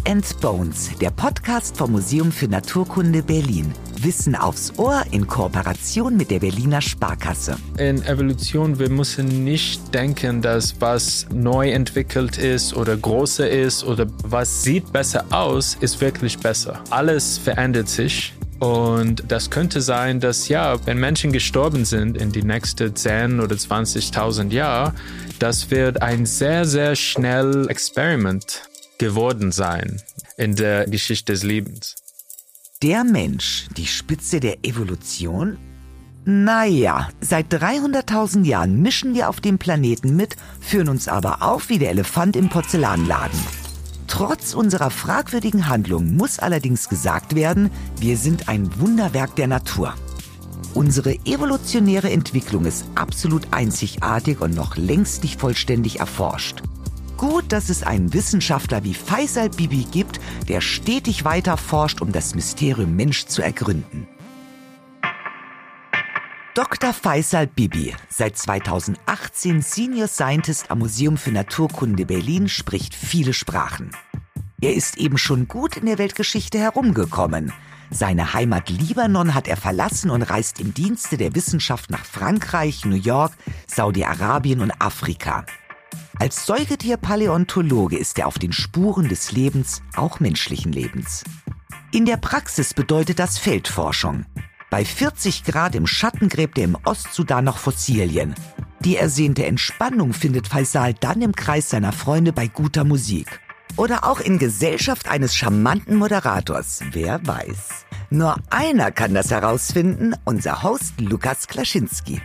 Beats and Bones, der Podcast vom Museum für Naturkunde Berlin. Wissen aufs Ohr in Kooperation mit der Berliner Sparkasse. In Evolution, wir müssen nicht denken, dass was neu entwickelt ist oder größer ist oder was sieht besser aus, ist wirklich besser. Alles verändert sich. Und das könnte sein, dass ja, wenn Menschen gestorben sind in die nächsten 10 oder 20.000 Jahre, das wird ein sehr, sehr schnell Experiment geworden sein in der Geschichte des Lebens. Der Mensch, die Spitze der Evolution? Naja, seit 300.000 Jahren mischen wir auf dem Planeten mit, führen uns aber auf wie der Elefant im Porzellanladen. Trotz unserer fragwürdigen Handlung muss allerdings gesagt werden, wir sind ein Wunderwerk der Natur. Unsere evolutionäre Entwicklung ist absolut einzigartig und noch längst nicht vollständig erforscht. Gut, dass es einen Wissenschaftler wie Faisal Bibi gibt, der stetig weiter forscht, um das Mysterium Mensch zu ergründen. Dr. Faisal Bibi, seit 2018 Senior Scientist am Museum für Naturkunde Berlin, spricht viele Sprachen. Er ist eben schon gut in der Weltgeschichte herumgekommen. Seine Heimat Libanon hat er verlassen und reist im Dienste der Wissenschaft nach Frankreich, New York, Saudi-Arabien und Afrika. Als Säugetierpaläontologe ist er auf den Spuren des Lebens, auch menschlichen Lebens. In der Praxis bedeutet das Feldforschung. Bei 40 Grad im Schatten gräbt er im Ostsudan noch Fossilien. Die ersehnte Entspannung findet Faisal dann im Kreis seiner Freunde bei guter Musik. Oder auch in Gesellschaft eines charmanten Moderators, wer weiß. Nur einer kann das herausfinden, unser Host Lukas Klaschinski.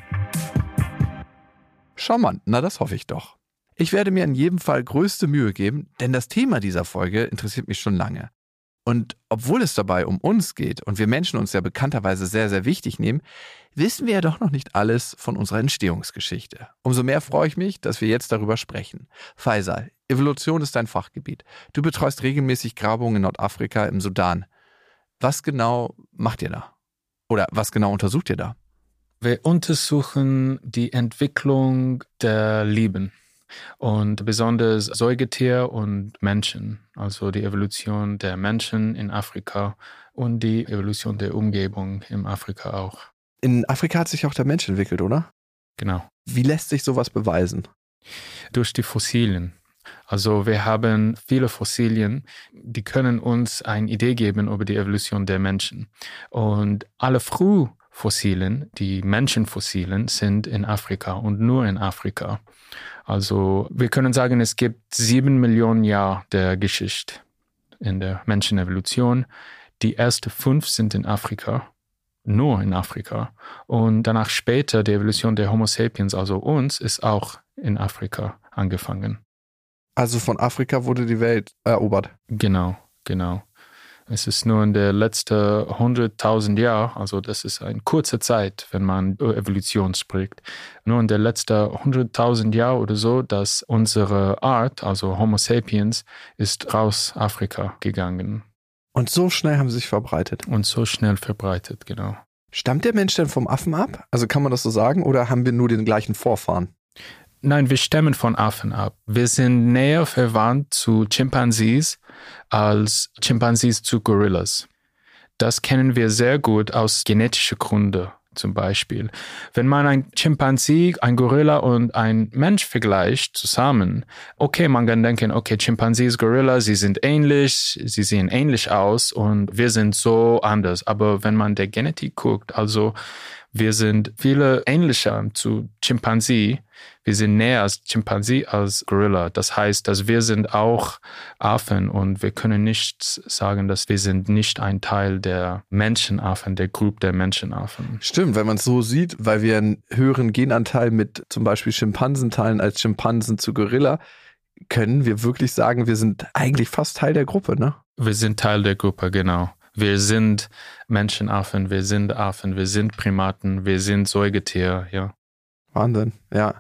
Charmant, na das hoffe ich doch. Ich werde mir in jedem Fall größte Mühe geben, denn das Thema dieser Folge interessiert mich schon lange. Und obwohl es dabei um uns geht und wir Menschen uns ja bekannterweise sehr, sehr wichtig nehmen, wissen wir ja doch noch nicht alles von unserer Entstehungsgeschichte. Umso mehr freue ich mich, dass wir jetzt darüber sprechen. Faisal, Evolution ist dein Fachgebiet. Du betreust regelmäßig Grabungen in Nordafrika, im Sudan. Was genau macht ihr da? Oder was genau untersucht ihr da? Wir untersuchen die Entwicklung der Leben. Und besonders Säugetier und Menschen, also die Evolution der Menschen in Afrika und die Evolution der Umgebung in Afrika auch. In Afrika hat sich auch der Mensch entwickelt, oder? Genau. Wie lässt sich sowas beweisen? Durch die Fossilien. Also wir haben viele Fossilien, die können uns eine Idee geben über die Evolution der Menschen. Und alle Frühfossilien, die Menschenfossilien, sind in Afrika und nur in Afrika. Also wir können sagen, es gibt 7 Millionen Jahre der Geschichte in der Menschenevolution. Die ersten 5 sind in Afrika, nur in Afrika. Und danach später die Evolution der Homo sapiens, also uns, ist auch in Afrika angefangen. Also von Afrika wurde die Welt erobert? Genau, genau. Es ist nur in den letzten 100.000 Jahren, also das ist eine kurze Zeit, wenn man über Evolution spricht, nur in den letzten 100.000 Jahren oder so, dass unsere Art, also Homo sapiens, ist raus Afrika gegangen. Und so schnell haben sie sich verbreitet? Und so schnell verbreitet, genau. Stammt der Mensch denn vom Affen ab? Also kann man das so sagen? Oder haben wir nur den gleichen Vorfahren? Nein, wir stammen von Affen ab. Wir sind näher verwandt zu Chimpansees als Chimpansees zu Gorillas. Das kennen wir sehr gut aus genetischen Gründen zum Beispiel. Wenn man einen Chimpansee, einen Gorilla und einen Mensch vergleicht zusammen, okay, man kann denken, okay, Chimpansees, Gorillas, sie sind ähnlich, sie sehen ähnlich aus und wir sind so anders. Aber wenn man der Genetik guckt, also wir sind viele ähnlicher zu Chimpansee. Wir sind näher als Chimpansee als Gorilla. Das heißt, dass wir sind auch Affen und wir können nicht sagen, dass wir sind nicht ein Teil der Menschenaffen, der Gruppe der Menschenaffen. Stimmt, wenn man es so sieht, weil wir einen höheren Genanteil mit zum Beispiel Schimpansen teilen als Schimpansen zu Gorilla, können wir wirklich sagen, wir sind eigentlich fast Teil der Gruppe, ne? Wir sind Teil der Gruppe, genau. Wir sind Menschenaffen, wir sind Affen, wir sind Primaten, wir sind Säugetier, ja. Wahnsinn, ja.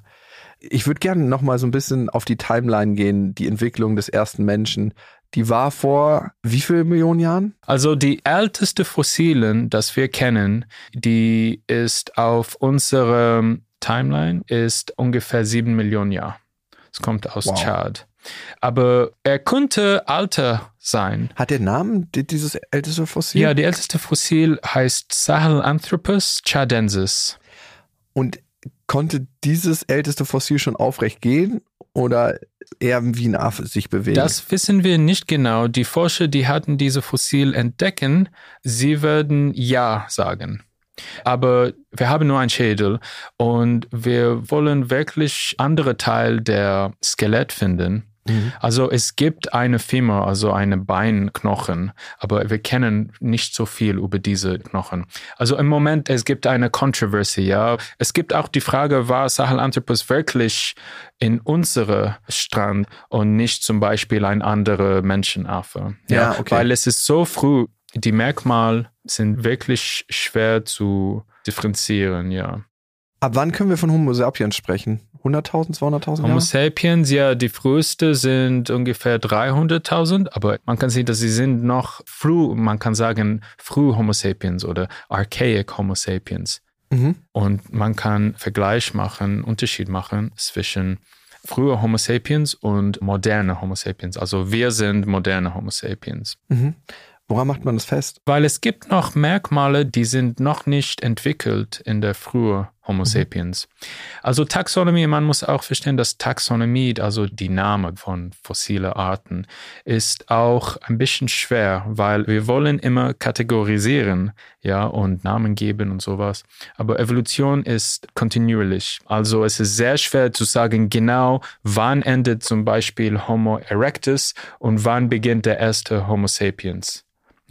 Ich würde gerne nochmal so ein bisschen auf die Timeline gehen, die Entwicklung des ersten Menschen. Die war vor wie vielen Millionen Jahren? Also die älteste Fossilien, das wir kennen, die ist auf unserer Timeline, ist ungefähr 7 Millionen Jahre. Es kommt aus Chad. Aber er könnte älter sein. Hat der Namen dieses älteste Fossil? Ja, die älteste Fossil heißt Sahelanthropus tchadensis. Und konnte dieses älteste Fossil schon aufrecht gehen oder eher wie ein Affe sich bewegen? Das wissen wir nicht genau. Die Forscher, die hatten diese Fossil entdecken, sie werden ja sagen. Aber wir haben nur einen Schädel und wir wollen wirklich andere Teile der Skelett finden. Mhm. Also es gibt eine Femur, also eine Beinknochen, aber wir kennen nicht so viel über diese Knochen. Also im Moment, es gibt eine Controversy, ja. Es gibt auch die Frage, war Sahelanthropus wirklich in unserem Strand und nicht zum Beispiel ein anderer Menschenaffe? Ja, ja, okay. Weil es ist so früh, die Merkmale sind wirklich schwer zu differenzieren, ja. Ab wann können wir von Homo sapiens sprechen? 100.000, 200.000 Jahre? Homo sapiens, ja, die früheste sind ungefähr 300.000, aber man kann sehen, dass sie sind noch früh, man kann sagen früh Homo sapiens oder archaic Homo sapiens. Mhm. Und man kann Vergleich machen, Unterschied machen zwischen früher Homo sapiens und moderne Homo sapiens. Also wir sind moderne Homo sapiens. Mhm. Woran macht man das fest? Weil es gibt noch Merkmale, die sind noch nicht entwickelt in der frühen Homo sapiens. Also Taxonomie, man muss auch verstehen, dass Taxonomie, also die Name von fossilen Arten, ist auch ein bisschen schwer, weil wir wollen immer kategorisieren, ja, und Namen geben und sowas. Aber Evolution ist kontinuierlich. Also es ist sehr schwer zu sagen, genau wann endet zum Beispiel Homo erectus und wann beginnt der erste Homo sapiens.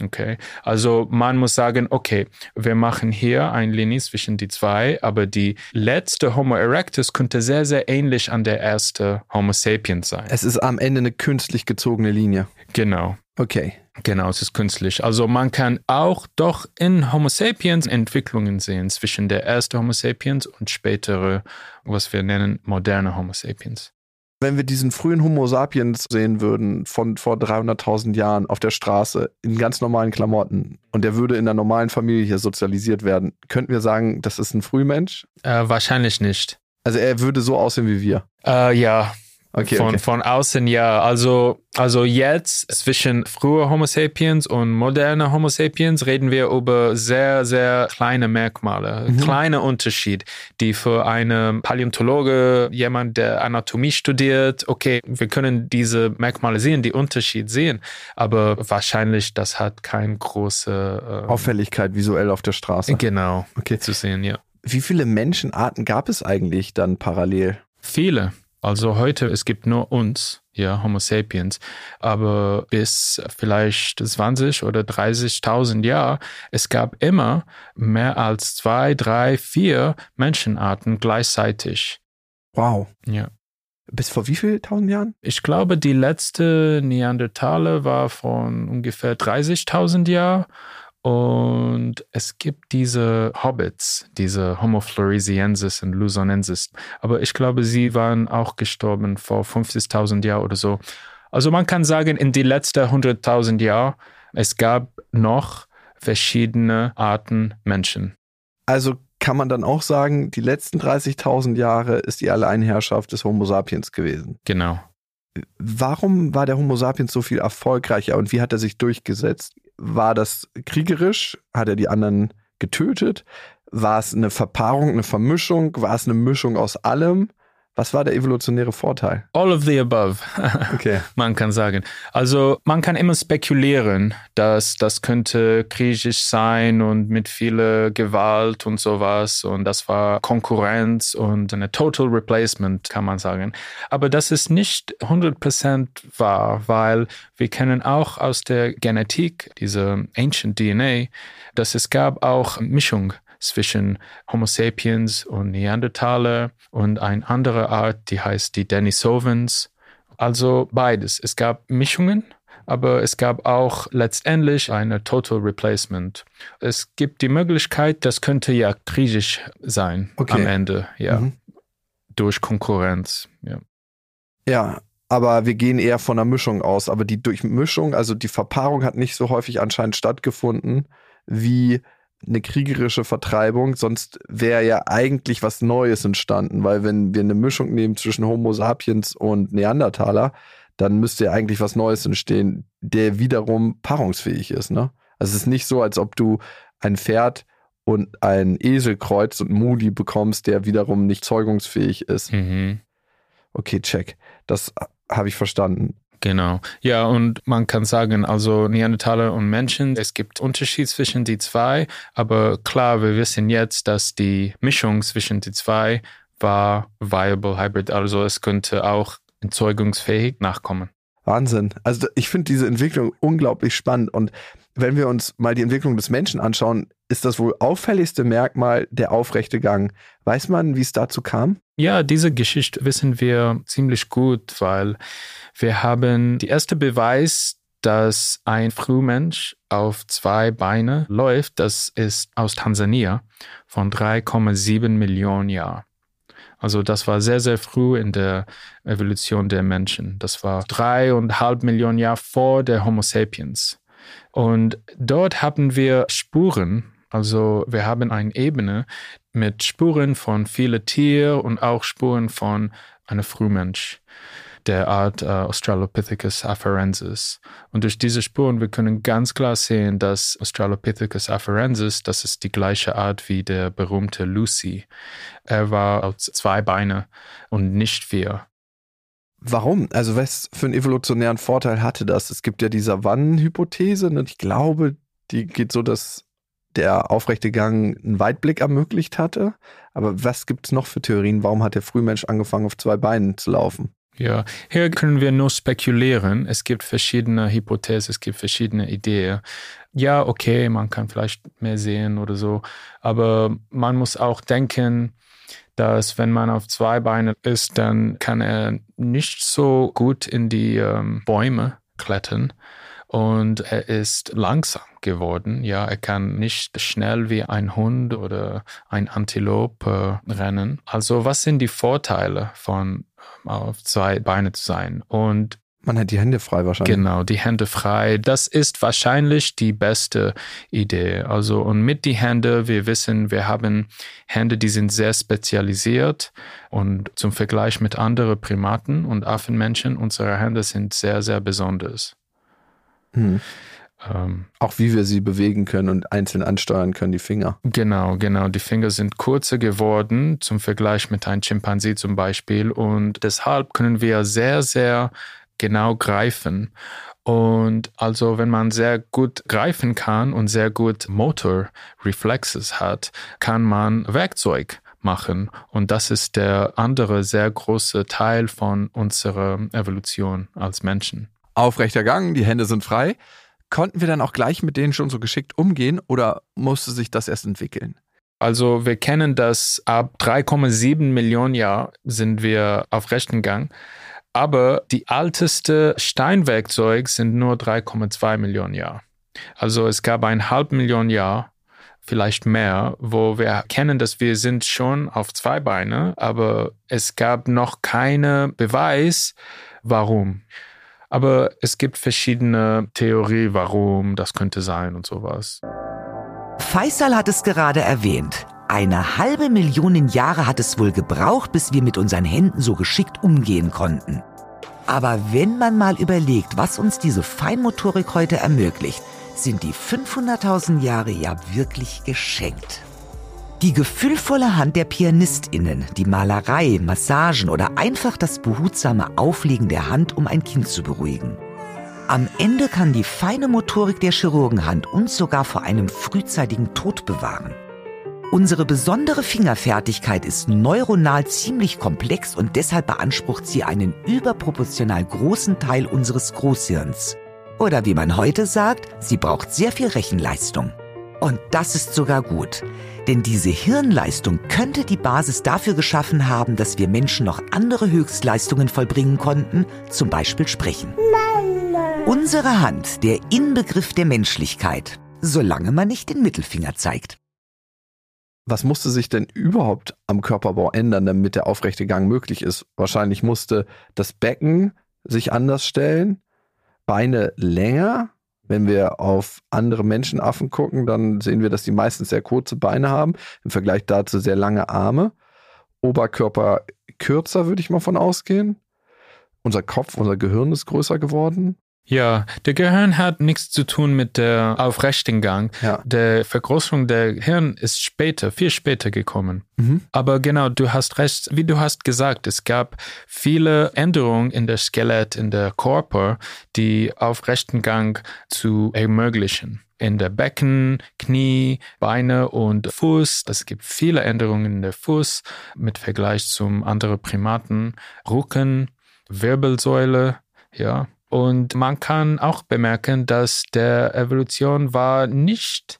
Okay, also man muss sagen, okay, wir machen hier eine Linie zwischen die zwei, aber die letzte Homo erectus könnte sehr, sehr ähnlich an der ersten Homo sapiens sein. Es ist am Ende eine künstlich gezogene Linie. Genau. Okay. Genau, es ist künstlich. Also man kann auch doch in Homo sapiens Entwicklungen sehen zwischen der ersten Homo sapiens und spätere, was wir nennen, moderne Homo sapiens. Wenn wir diesen frühen Homo sapiens sehen würden von vor 300.000 Jahren auf der Straße in ganz normalen Klamotten und der würde in einer normalen Familie hier sozialisiert werden, könnten wir sagen, das ist ein Frühmensch? Wahrscheinlich nicht. Also er würde so aussehen wie wir? Ja. Okay, von außen, ja. Also jetzt zwischen früher Homo sapiens und moderner Homo sapiens reden wir über sehr, sehr kleine Merkmale, kleine Unterschied, die für einen Paläontologe, jemand, der Anatomie studiert, okay, wir können diese Merkmale sehen, die Unterschied sehen, aber wahrscheinlich das hat keine große Auffälligkeit visuell auf der Straße. Genau, okay, zu sehen, ja. Wie viele Menschenarten gab es eigentlich dann parallel? Viele. Also heute, es gibt nur uns, ja, Homo sapiens, aber bis vielleicht 20 oder 30.000 Jahre, es gab immer mehr als 2, 3, 4 Menschenarten gleichzeitig. Wow. Ja. Bis vor wie viel tausend Jahren? Ich glaube, die letzte Neandertaler war von ungefähr 30.000 Jahren. Und es gibt diese Hobbits, diese Homo floresiensis und lusonensis. Aber ich glaube, sie waren auch gestorben vor 50.000 Jahren oder so. Also man kann sagen, in die letzten 100.000 Jahren, es gab noch verschiedene Arten Menschen. Also kann man dann auch sagen, die letzten 30.000 Jahre ist die Alleinherrschaft des Homo sapiens gewesen. Genau. Warum war der Homo sapiens so viel erfolgreicher und wie hat er sich durchgesetzt? War das kriegerisch? Hat er die anderen getötet? War es eine Verpaarung, eine Vermischung? War es eine Mischung aus allem? Was war der evolutionäre Vorteil? All of the above, okay. Man kann sagen. Also man kann immer spekulieren, dass das könnte kriegisch sein und mit viel Gewalt und sowas. Und das war Konkurrenz und eine Total Replacement, kann man sagen. Aber das ist nicht 100% wahr, weil wir kennen auch aus der Genetik, diese Ancient DNA, dass es gab auch Mischung zwischen Homo sapiens und Neandertaler und eine andere Art, die heißt die Denisovans. Also beides. Es gab Mischungen, aber es gab auch letztendlich eine Total Replacement. Es gibt die Möglichkeit, das könnte ja kriegisch sein, okay, am Ende, ja, durch Konkurrenz. Ja. Ja. Aber wir gehen eher von einer Mischung aus. Aber die Durchmischung, also die Verpaarung hat nicht so häufig anscheinend stattgefunden, wie eine kriegerische Vertreibung, sonst wäre ja eigentlich was Neues entstanden, weil wenn wir eine Mischung nehmen zwischen Homo sapiens und Neandertaler, dann müsste ja eigentlich was Neues entstehen, der wiederum paarungsfähig ist, ne? Also es ist nicht so, als ob du ein Pferd und ein Esel kreuzt und Muli bekommst, der wiederum nicht zeugungsfähig ist. Mhm. Okay, check. Das habe ich verstanden. Genau. Ja, und man kann sagen, also Neandertaler und Menschen, es gibt Unterschied zwischen die zwei, aber klar, wir wissen jetzt, dass die Mischung zwischen die zwei war viable hybrid, also es könnte auch zeugungsfähig nachkommen. Wahnsinn. Also ich finde diese Entwicklung unglaublich spannend und wenn wir uns mal die Entwicklung des Menschen anschauen, ist das wohl auffälligste Merkmal der aufrechte Gang. Weiß man, wie es dazu kam? Ja, diese Geschichte wissen wir ziemlich gut, weil wir haben die erste Beweis, dass ein Frühmensch auf zwei Beine läuft. Das ist aus Tansania von 3,7 Millionen Jahren. Also das war sehr, sehr früh in der Evolution der Menschen. Das war 3,5 Millionen Jahre vor der Homo sapiens. Und dort haben wir Spuren, also wir haben eine Ebene mit Spuren von vielen Tieren und auch Spuren von einem Frühmensch, der Art Australopithecus afarensis. Und durch diese Spuren, wir können ganz klar sehen, dass Australopithecus afarensis, das ist die gleiche Art wie der berühmte Lucy. Er war auf zwei Beine und nicht vier. Warum? Also was für einen evolutionären Vorteil hatte das? Es gibt ja die Savannenhypothese und ich glaube, die geht so, dass der aufrechte Gang einen Weitblick ermöglicht hatte. Aber was gibt es noch für Theorien? Warum hat der Frühmensch angefangen, auf zwei Beinen zu laufen? Ja, hier können wir nur spekulieren. Es gibt verschiedene Hypothesen, es gibt verschiedene Ideen. Ja, okay, man kann vielleicht mehr sehen oder so. Aber man muss auch denken, dass wenn man auf zwei Beinen ist, dann kann er nicht so gut in die Bäume klettern und er ist langsam geworden. Ja, er kann nicht schnell wie ein Hund oder ein Antilope rennen. Also was sind die Vorteile von auf zwei Beinen zu sein? Und man hat die Hände frei wahrscheinlich. Genau, die Hände frei. Das ist wahrscheinlich die beste Idee. Also, und mit den Händen, wir wissen, wir haben Hände, die sind sehr spezialisiert. Und zum Vergleich mit anderen Primaten und Affenmenschen, unsere Hände sind sehr, sehr besonders. Hm. Auch wie wir sie bewegen können und einzeln ansteuern können, die Finger. Genau. Die Finger sind kürzer geworden, zum Vergleich mit einem Schimpanse zum Beispiel. Und deshalb können wir sehr, sehr genau greifen. Und also wenn man sehr gut greifen kann und sehr gut Motorreflexes hat, kann man Werkzeug machen. Und das ist der andere sehr große Teil von unserer Evolution als Menschen. Aufrechter Gang, die Hände sind frei. Konnten wir dann auch gleich mit denen schon so geschickt umgehen oder musste sich das erst entwickeln? Also wir kennen das, ab 3,7 Millionen Jahren sind wir auf rechten Gang. Aber die ältesten Steinwerkzeuge sind nur 3,2 Millionen Jahre. Also es gab 1,5 Millionen Jahre, vielleicht mehr, wo wir erkennen, dass wir sind schon auf zwei Beine, aber es gab noch keine Beweis, warum. Aber es gibt verschiedene Theorien, warum das könnte sein und sowas. Faisal hat es gerade erwähnt. 1,5 Million Jahre hat es wohl gebraucht, bis wir mit unseren Händen so geschickt umgehen konnten. Aber wenn man mal überlegt, was uns diese Feinmotorik heute ermöglicht, sind die 500.000 Jahre ja wirklich geschenkt. Die gefühlvolle Hand der PianistInnen, die Malerei, Massagen oder einfach das behutsame Auflegen der Hand, um ein Kind zu beruhigen. Am Ende kann die feine Motorik der Chirurgenhand uns sogar vor einem frühzeitigen Tod bewahren. Unsere besondere Fingerfertigkeit ist neuronal ziemlich komplex und deshalb beansprucht sie einen überproportional großen Teil unseres Großhirns. Oder wie man heute sagt, sie braucht sehr viel Rechenleistung. Und das ist sogar gut, denn diese Hirnleistung könnte die Basis dafür geschaffen haben, dass wir Menschen noch andere Höchstleistungen vollbringen konnten, zum Beispiel sprechen. Mama. Unsere Hand, der Inbegriff der Menschlichkeit, solange man nicht den Mittelfinger zeigt. Was musste sich denn überhaupt am Körperbau ändern, damit der aufrechte Gang möglich ist? Wahrscheinlich musste das Becken sich anders stellen, Beine länger. Wenn wir auf andere Menschenaffen gucken, dann sehen wir, dass die meistens sehr kurze Beine haben, im Vergleich dazu sehr lange Arme. Oberkörper kürzer, würde ich mal von ausgehen. Unser Kopf, unser Gehirn ist größer geworden. Ja, der Gehirn hat nichts zu tun mit der aufrechten Gang. Ja. Die Vergrößerung der Hirn ist später, viel später gekommen. Mhm. Aber genau, du hast recht, wie du hast gesagt, es gab viele Änderungen in der Skelett, in der Körper, die aufrechten Gang zu ermöglichen. In der Becken, Knie, Beine und Fuß. Es gibt viele Änderungen in der Fuß mit Vergleich zum anderen Primaten, Rücken, Wirbelsäule, ja. Und man kann auch bemerken, dass der Evolution war nicht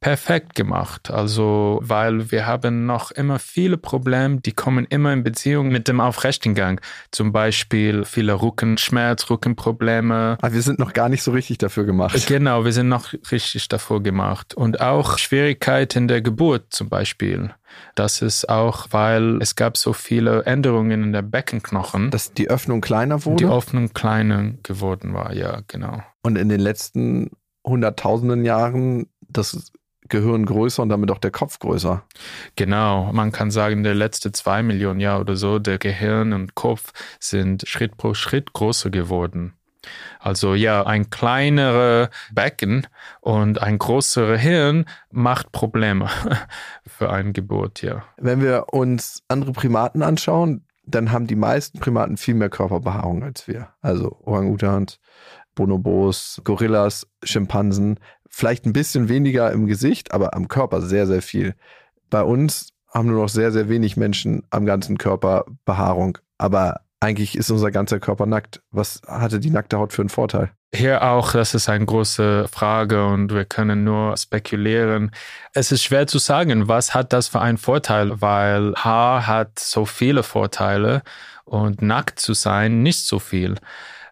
perfekt gemacht. Also, weil wir haben noch immer viele Probleme, die kommen immer in Beziehung mit dem aufrechten Gang. Zum Beispiel viele Rückenschmerz, Rückenprobleme. Aber wir sind noch gar nicht so richtig dafür gemacht. Genau, wir sind noch richtig dafür gemacht. Und auch Schwierigkeiten in der Geburt zum Beispiel. Das ist auch, weil es gab so viele Änderungen in der Beckenknochen. Dass die Öffnung kleiner wurde? Die Öffnung kleiner geworden war, ja, genau. Und in den letzten hunderttausenden Jahren, das Gehirn größer und damit auch der Kopf größer. Genau, man kann sagen, in den letzten 2 Millionen Jahren oder so, der Gehirn und Kopf sind Schritt pro Schritt größer geworden. Also ja, ein kleinerer Becken und ein größeres Hirn macht Probleme für eine Geburt, ja. Wenn wir uns andere Primaten anschauen, dann haben die meisten Primaten viel mehr Körperbehaarung als wir. Also Orang-Utans, Bonobos, Gorillas, Schimpansen. Vielleicht ein bisschen weniger im Gesicht, aber am Körper sehr, sehr viel. Bei uns haben nur noch sehr, sehr wenig Menschen am ganzen Körper Behaarung, aber eigentlich ist unser ganzer Körper nackt. Was hatte die nackte Haut für einen Vorteil? Hier auch, das ist eine große Frage und wir können nur spekulieren. Es ist schwer zu sagen, was hat das für einen Vorteil, weil Haar hat so viele Vorteile und nackt zu sein nicht so viel.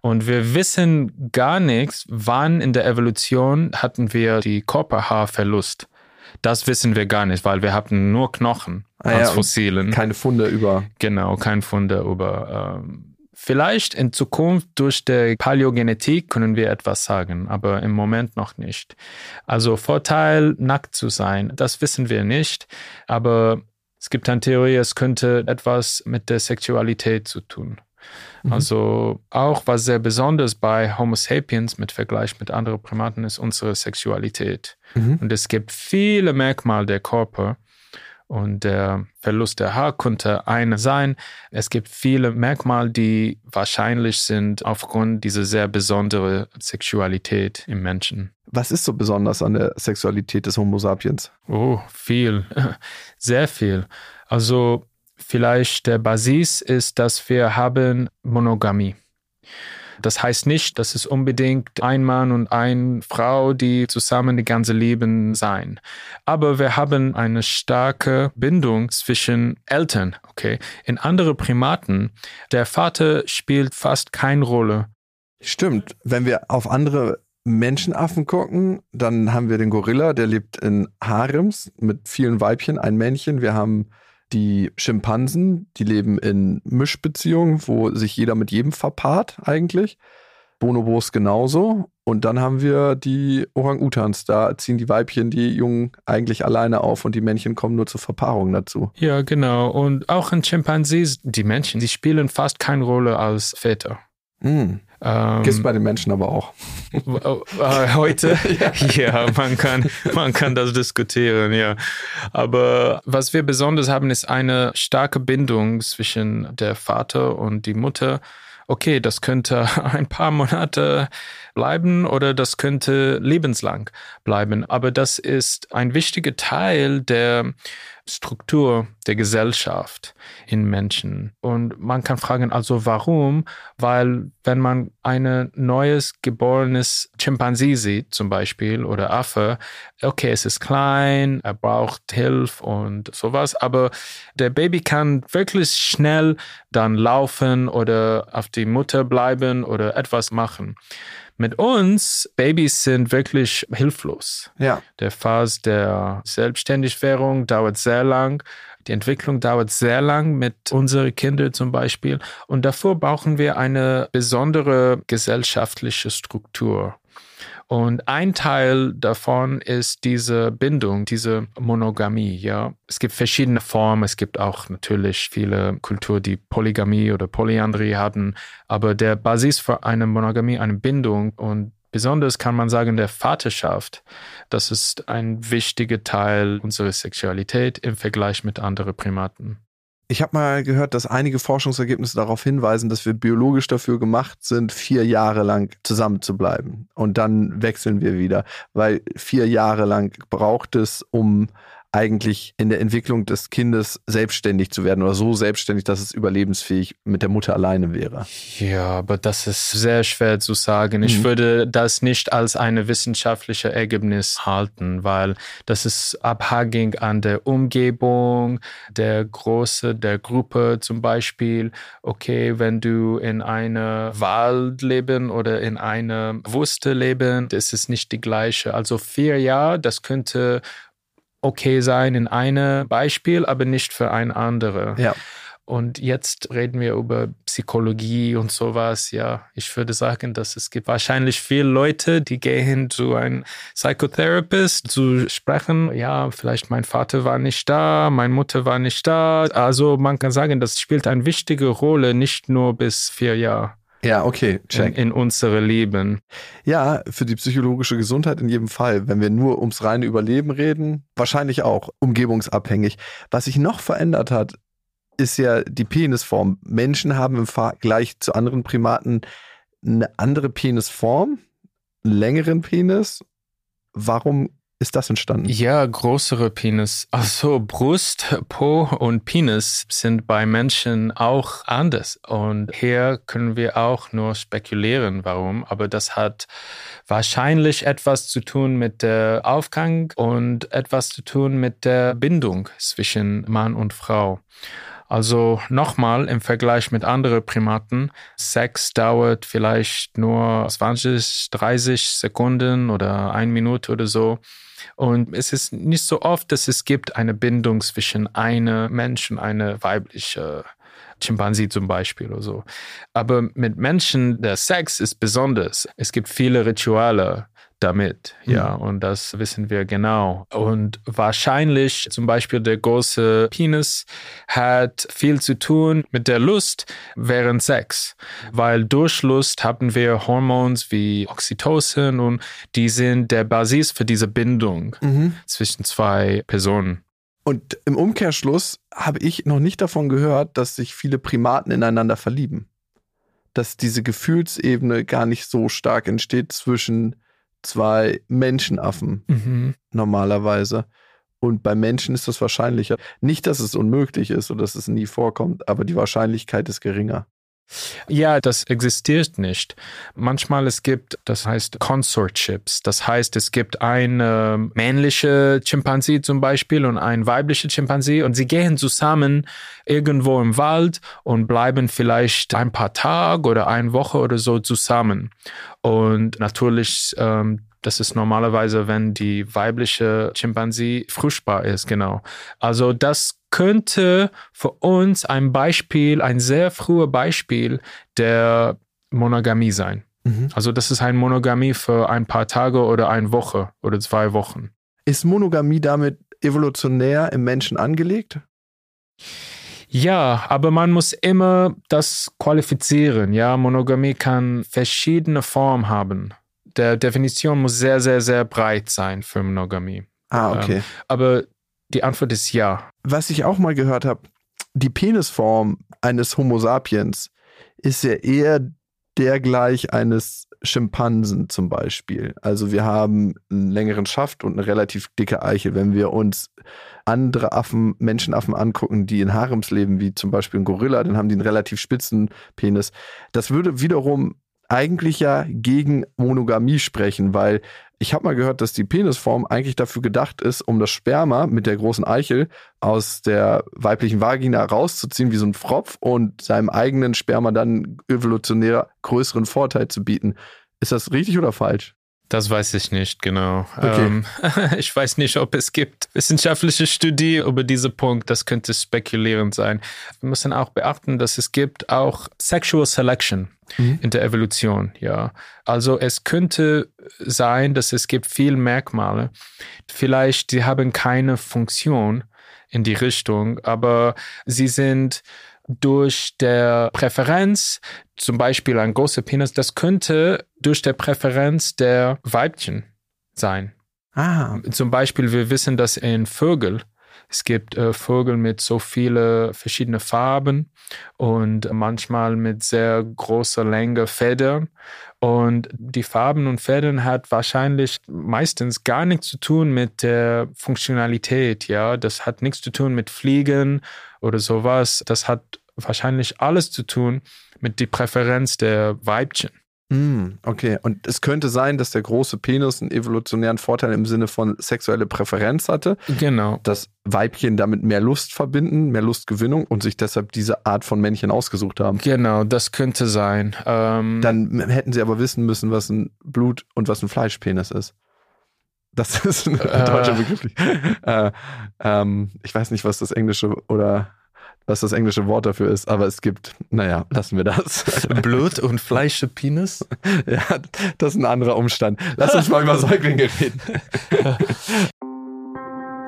Und wir wissen gar nichts, wann in der Evolution hatten wir die Körperhaarverlust. Das wissen wir gar nicht, weil wir hatten nur Knochen als Fossilien. Keine Funde über. Genau, kein Funde über. Vielleicht in Zukunft durch die Paläogenetik können wir etwas sagen, aber im Moment noch nicht. Also Vorteil, nackt zu sein, das wissen wir nicht. Aber es gibt eine Theorie, es könnte etwas mit der Sexualität zu tun. Also auch was sehr besonders bei Homo sapiens mit Vergleich mit anderen Primaten ist unsere Sexualität. Mhm. Und es gibt viele Merkmale der Körper und der Verlust der Haar könnte eine sein. Es gibt viele Merkmale, die wahrscheinlich sind aufgrund dieser sehr besonderen Sexualität im Menschen. Was ist so besonders an der Sexualität des Homo sapiens? Oh, viel. Sehr viel. Also vielleicht der Basis ist, dass wir haben Monogamie. Das heißt nicht, dass es unbedingt ein Mann und eine Frau, die zusammen die ganze Leben sein. Aber wir haben eine starke Bindung zwischen Eltern. Okay? In anderen Primaten, der Vater spielt fast keine Rolle. Stimmt. Wenn wir auf andere Menschenaffen gucken, dann haben wir den Gorilla, der lebt in Harems mit vielen Weibchen, ein Männchen. Wir haben die Schimpansen, die leben in Mischbeziehungen, wo sich jeder mit jedem verpaart eigentlich. Bonobos genauso. Und dann haben wir die Orang-Utans. Da ziehen die Weibchen die Jungen eigentlich alleine auf und die Männchen kommen nur zur Verpaarung dazu. Ja, genau. Und auch in Schimpansen, die Männchen, die spielen fast keine Rolle als Väter. Mhm. Gibt es bei den Menschen aber auch. Heute? Ja, man kann das diskutieren, ja. Aber was wir besonders haben, ist eine starke Bindung zwischen der Vater und die Mutter. Okay, das könnte ein paar Monate bleiben oder das könnte lebenslang bleiben. Aber das ist ein wichtiger Teil der Struktur der Gesellschaft in Menschen. Und man kann fragen, also warum? Weil wenn man ein neues geborenes Schimpanse sieht zum Beispiel oder Affe, okay, es ist klein, er braucht Hilfe und sowas, aber der Baby kann wirklich schnell dann laufen oder auf die Mutter bleiben oder etwas machen. Mit uns, Babys sind wirklich hilflos. Ja. Der Phase der Selbstständigwerdung dauert sehr lang. Die Entwicklung dauert sehr lang mit unseren Kindern zum Beispiel. Und davor brauchen wir eine besondere gesellschaftliche Struktur. Und ein Teil davon ist diese Bindung, diese Monogamie. Ja, es gibt verschiedene Formen. Es gibt auch natürlich viele Kulturen, die Polygamie oder Polyandrie hatten. Aber der Basis für eine Monogamie, eine Bindung und besonders kann man sagen, der Vaterschaft, das ist ein wichtiger Teil unserer Sexualität im Vergleich mit anderen Primaten. Ich habe mal gehört, dass einige Forschungsergebnisse darauf hinweisen, dass wir biologisch dafür gemacht sind, 4 Jahre lang zusammen zu bleiben. Und dann wechseln wir wieder, weil 4 Jahre lang braucht es, um eigentlich in der Entwicklung des Kindes selbstständig zu werden oder so selbstständig, dass es überlebensfähig mit der Mutter alleine wäre. Ja, aber das ist sehr schwer zu sagen. Ich würde das nicht als ein wissenschaftliches Ergebnis halten, weil das ist abhängig an der Umgebung, der Größe, der Gruppe zum Beispiel. Okay, wenn du in einem Wald leben oder in einer Wüste leben, das ist nicht die gleiche. Also 4 Jahre, das könnte okay sein in einem Beispiel, aber nicht für ein anderes. Ja. Und jetzt reden wir über Psychologie und sowas. Ja, ich würde sagen, dass es gibt wahrscheinlich viele Leute, die gehen zu einem Psychotherapeuten zu sprechen. Ja, vielleicht mein Vater war nicht da, meine Mutter war nicht da. Also man kann sagen, das spielt eine wichtige Rolle, nicht nur bis 4 Jahre. Ja, okay, check. In unsere Leben. Ja, für die psychologische Gesundheit in jedem Fall. Wenn wir nur ums reine Überleben reden, wahrscheinlich auch umgebungsabhängig. Was sich noch verändert hat, ist ja die Penisform. Menschen haben im Vergleich zu anderen Primaten eine andere Penisform, einen längeren Penis. Warum ist das entstanden? Ja, größere Penis. Also Brust, Po und Penis sind bei Menschen auch anders. Und hier können wir auch nur spekulieren, warum. Aber das hat wahrscheinlich etwas zu tun mit der Aufgang und etwas zu tun mit der Bindung zwischen Mann und Frau. Also nochmal im Vergleich mit anderen Primaten, Sex dauert vielleicht nur 20, 30 Sekunden oder 1 Minute oder so. Und es ist nicht so oft, dass es gibt eine Bindung zwischen einem Menschen, eine weibliche Schimpansie zum Beispiel oder so. Aber mit Menschen, der Sex ist besonders. Es gibt viele Rituale damit, ja, und das wissen wir genau. Und wahrscheinlich zum Beispiel der große Penis hat viel zu tun mit der Lust während Sex, weil durch Lust haben wir Hormone wie Oxytocin und die sind der Basis für diese Bindung zwischen zwei Personen. Und im Umkehrschluss habe ich noch nicht davon gehört, dass sich viele Primaten ineinander verlieben. Dass diese Gefühlsebene gar nicht so stark entsteht zwischen zwei Menschenaffen normalerweise. Und bei Menschen ist das wahrscheinlicher. Nicht, dass es unmöglich ist oder dass es nie vorkommt, aber die Wahrscheinlichkeit ist geringer. Ja, das existiert nicht. Manchmal es gibt, das heißt Consortships. Das heißt, es gibt eine männliche Schimpansie zum Beispiel und eine weibliche Schimpansie und sie gehen zusammen irgendwo im Wald und bleiben vielleicht ein paar Tage oder eine Woche oder so zusammen. Und natürlich, das ist normalerweise, wenn die weibliche Schimpansie fruchtbar ist, genau. Also das könnte für uns ein Beispiel, ein sehr frühes Beispiel der Monogamie sein. Also das ist eine Monogamie für ein paar Tage oder eine Woche oder 2 Wochen. Ist Monogamie damit evolutionär im Menschen angelegt? Ja, aber man muss immer das qualifizieren. Ja, Monogamie kann verschiedene Formen haben. Der Definition muss sehr, sehr, sehr breit sein für Monogamie. Ah, okay. Aber die Antwort ist ja. Was ich auch mal gehört habe, die Penisform eines Homo sapiens ist ja eher der gleich eines Schimpansen zum Beispiel. Also wir haben einen längeren Schaft und eine relativ dicke Eichel. Wenn wir uns andere Affen, Menschenaffen angucken, die in Harems leben, wie zum Beispiel ein Gorilla, dann haben die einen relativ spitzen Penis. Das würde wiederum eigentlich ja gegen Monogamie sprechen, weil ich habe mal gehört, dass die Penisform eigentlich dafür gedacht ist, um das Sperma mit der großen Eichel aus der weiblichen Vagina rauszuziehen, wie so ein Pfropf und seinem eigenen Sperma dann evolutionär größeren Vorteil zu bieten. Ist das richtig oder falsch? Das weiß ich nicht, genau. Okay. Ich weiß nicht, ob es gibt wissenschaftliche Studie über diesen Punkt. Das könnte spekulierend sein. Wir müssen auch beachten, dass es gibt auch Sexual Selection in der Evolution. Ja. Also es könnte sein, dass es gibt viele Merkmale. Vielleicht die haben keine Funktion in die Richtung, aber sie sind durch der Präferenz, zum Beispiel ein großer Penis, das könnte durch der Präferenz der Weibchen sein. Ah. Zum Beispiel, wir wissen, dass in Vögel, es gibt Vögel mit so viele verschiedene Farben und manchmal mit sehr großer Länge Federn. Und die Farben und Federn hat wahrscheinlich meistens gar nichts zu tun mit der Funktionalität. Ja? Das hat nichts zu tun mit Fliegen oder sowas. Das hat wahrscheinlich alles zu tun mit der Präferenz der Weibchen. Okay, und es könnte sein, dass der große Penis einen evolutionären Vorteil im Sinne von sexuelle Präferenz hatte. Genau. Dass Weibchen damit mehr Lust verbinden, mehr Lustgewinnung und sich deshalb diese Art von Männchen ausgesucht haben. Genau, das könnte sein. Dann hätten sie aber wissen müssen, was ein Blut- und was ein Fleischpenis ist. Das ist eine deutsche Begrifflichkeit. Ich weiß nicht, was das englische oder... was das englische Wort dafür ist, aber es gibt, naja, lassen wir das. Blut und Fleisch, Penis? Ja, das ist ein anderer Umstand. Lass uns mal über Säuglinge reden.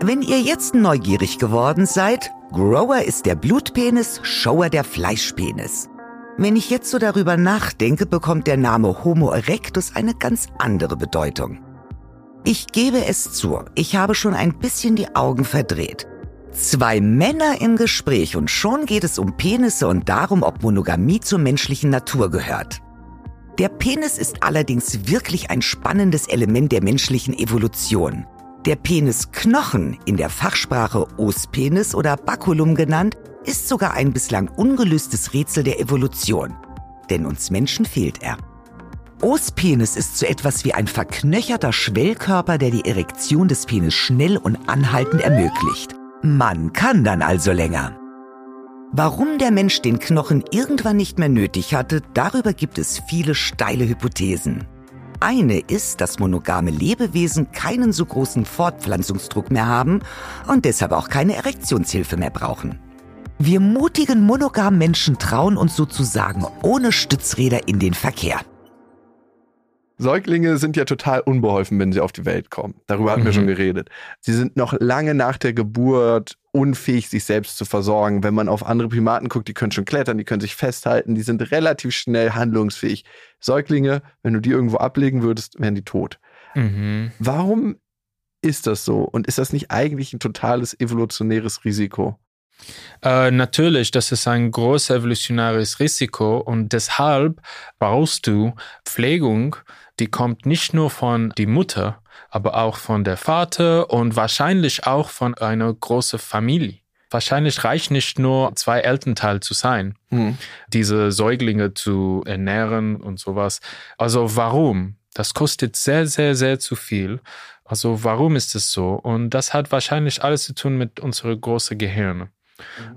Wenn ihr jetzt neugierig geworden seid, Grower ist der Blutpenis, Shower der Fleischpenis. Wenn ich jetzt so darüber nachdenke, bekommt der Name Homo erectus eine ganz andere Bedeutung. Ich gebe es zu, ich habe schon ein bisschen die Augen verdreht. Zwei Männer im Gespräch und schon geht es um Penisse und darum, ob Monogamie zur menschlichen Natur gehört. Der Penis ist allerdings wirklich ein spannendes Element der menschlichen Evolution. Der Penisknochen, in der Fachsprache Ostpenis oder Baculum genannt, ist sogar ein bislang ungelöstes Rätsel der Evolution. Denn uns Menschen fehlt er. Ostpenis ist so etwas wie ein verknöcherter Schwellkörper, der die Erektion des Penis schnell und anhaltend ermöglicht. Man kann dann also länger. Warum der Mensch den Knochen irgendwann nicht mehr nötig hatte, darüber gibt es viele steile Hypothesen. Eine ist, dass monogame Lebewesen keinen so großen Fortpflanzungsdruck mehr haben und deshalb auch keine Erektionshilfe mehr brauchen. Wir mutigen monogamen Menschen trauen uns sozusagen ohne Stützräder in den Verkehr. Säuglinge sind ja total unbeholfen, wenn sie auf die Welt kommen. Darüber hatten wir schon geredet. Sie sind noch lange nach der Geburt unfähig, sich selbst zu versorgen. Wenn man auf andere Primaten guckt, die können schon klettern, die können sich festhalten, die sind relativ schnell handlungsfähig. Säuglinge, wenn du die irgendwo ablegen würdest, wären die tot. Warum ist das so? Und ist das nicht eigentlich ein totales evolutionäres Risiko? Natürlich, das ist ein großes evolutionäres Risiko und deshalb brauchst du Pflegung, die kommt nicht nur von der Mutter, aber auch von der Vater und wahrscheinlich auch von einer großen Familie. Wahrscheinlich reicht nicht nur zwei Elternteile zu sein, diese Säuglinge zu ernähren und sowas. Also warum? Das kostet sehr, sehr, sehr zu viel. Also warum ist es so? Und das hat wahrscheinlich alles zu tun mit unseren großen Gehirnen.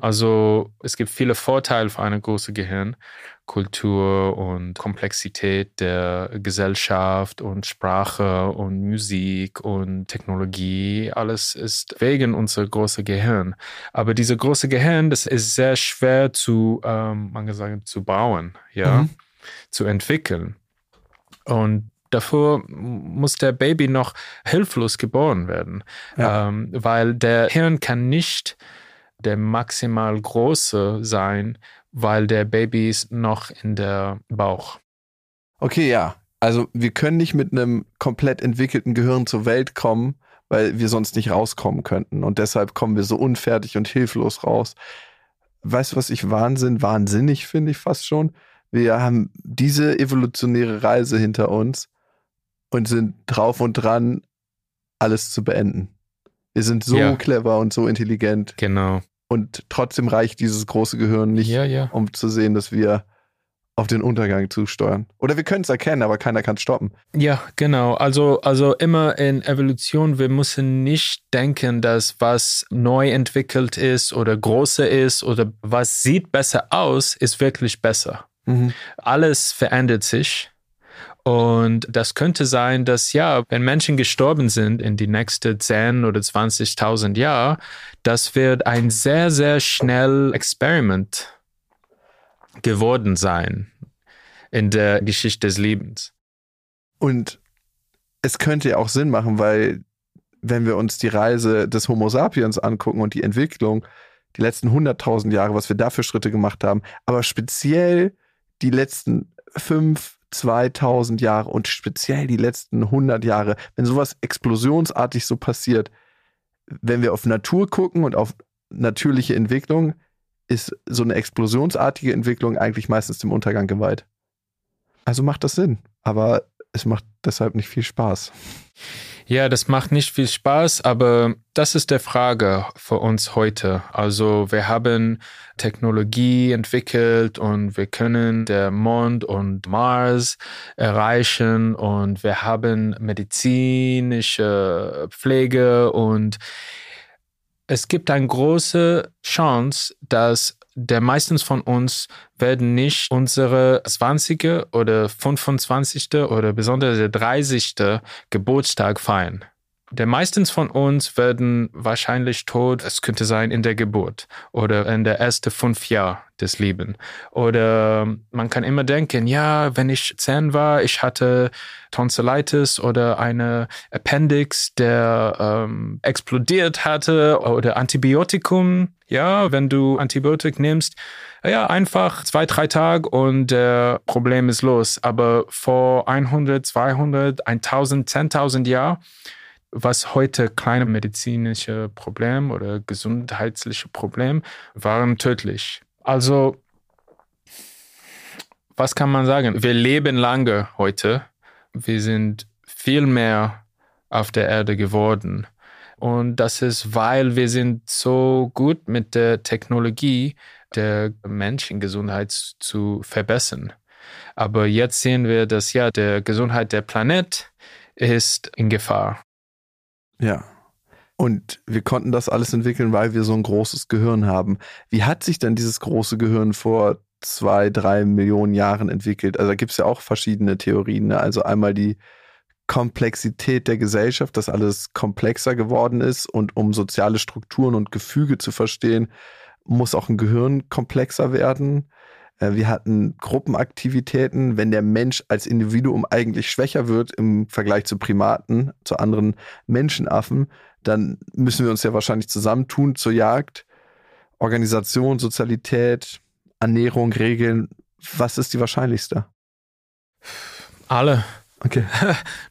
Also es gibt viele Vorteile für eine große Gehirnkultur und Komplexität der Gesellschaft und Sprache und Musik und Technologie. Alles ist wegen unserer großen Gehirn. Aber diese große Gehirn, das ist sehr schwer zu bauen, ja? Zu entwickeln. Und davor muss der Baby noch hilflos geboren werden, weil der Hirn kann nicht der maximal große sein, weil der Baby ist noch in der Bauch. Okay, ja. Also wir können nicht mit einem komplett entwickelten Gehirn zur Welt kommen, weil wir sonst nicht rauskommen könnten. Und deshalb kommen wir so unfertig und hilflos raus. Weißt du, was ich wahnsinnig finde ich fast schon? Wir haben diese evolutionäre Reise hinter uns und sind drauf und dran, alles zu beenden. Wir sind so clever und so intelligent. Genau. Und trotzdem reicht dieses große Gehirn nicht, um zu sehen, dass wir auf den Untergang zusteuern. Oder wir können es erkennen, aber keiner kann es stoppen. Ja, genau. Also immer in Evolution, wir müssen nicht denken, dass was neu entwickelt ist oder größer ist oder was sieht besser aus, ist wirklich besser. Alles verändert sich. Und das könnte sein, dass ja, wenn Menschen gestorben sind in die nächsten 10 oder 20.000 Jahre, das wird ein sehr, sehr schnell Experiment geworden sein in der Geschichte des Lebens. Und es könnte ja auch Sinn machen, weil wenn wir uns die Reise des Homo sapiens angucken und die Entwicklung, die letzten 100.000 Jahre, was wir da für Schritte gemacht haben, aber speziell die letzten 2.000 Jahre und speziell die letzten 100 Jahre, wenn sowas explosionsartig so passiert, wenn wir auf Natur gucken und auf natürliche Entwicklung, ist so eine explosionsartige Entwicklung eigentlich meistens dem Untergang geweiht. Also macht das Sinn, aber es macht deshalb nicht viel Spaß. Ja, das macht nicht viel Spaß, aber das ist die Frage für uns heute. Also wir haben Technologie entwickelt und wir können den Mond und Mars erreichen und wir haben medizinische Pflege und es gibt eine große Chance, dass der meisten von uns werden nicht unsere 20. oder 25. oder besonders der 30. Geburtstag feiern. Der meisten von uns werden wahrscheinlich tot, es könnte sein in der Geburt oder in der ersten 5 Jahre des Lebens. Oder man kann immer denken, ja, wenn ich 10 war, ich hatte Tonsillitis oder eine Appendix, der explodiert hatte oder Antibiotikum. Ja, wenn du Antibiotik nimmst, ja, einfach 2-3 Tage und das Problem ist los. Aber vor 100, 200, 1000, 10.000 Jahren, was heute kleine medizinische Probleme oder gesundheitliche Probleme waren, tödlich. Also, was kann man sagen? Wir leben lange heute. Wir sind viel mehr auf der Erde geworden. Und das ist, weil wir sind so gut mit der Technologie der Menschengesundheit zu verbessern. Aber jetzt sehen wir, dass ja, die Gesundheit der Planet ist in Gefahr. Ja, und wir konnten das alles entwickeln, weil wir so ein großes Gehirn haben. Wie hat sich denn dieses große Gehirn vor 2-3 Millionen Jahren entwickelt? Also da gibt es ja auch verschiedene Theorien, ne? Also einmal die Komplexität der Gesellschaft, dass alles komplexer geworden ist und um soziale Strukturen und Gefüge zu verstehen, muss auch ein Gehirn komplexer werden. Wir hatten Gruppenaktivitäten, wenn der Mensch als Individuum eigentlich schwächer wird im Vergleich zu Primaten, zu anderen Menschenaffen, dann müssen wir uns ja wahrscheinlich zusammentun zur Jagd, Organisation, Sozialität, Ernährung, Regeln. Was ist die wahrscheinlichste? Alle. Okay.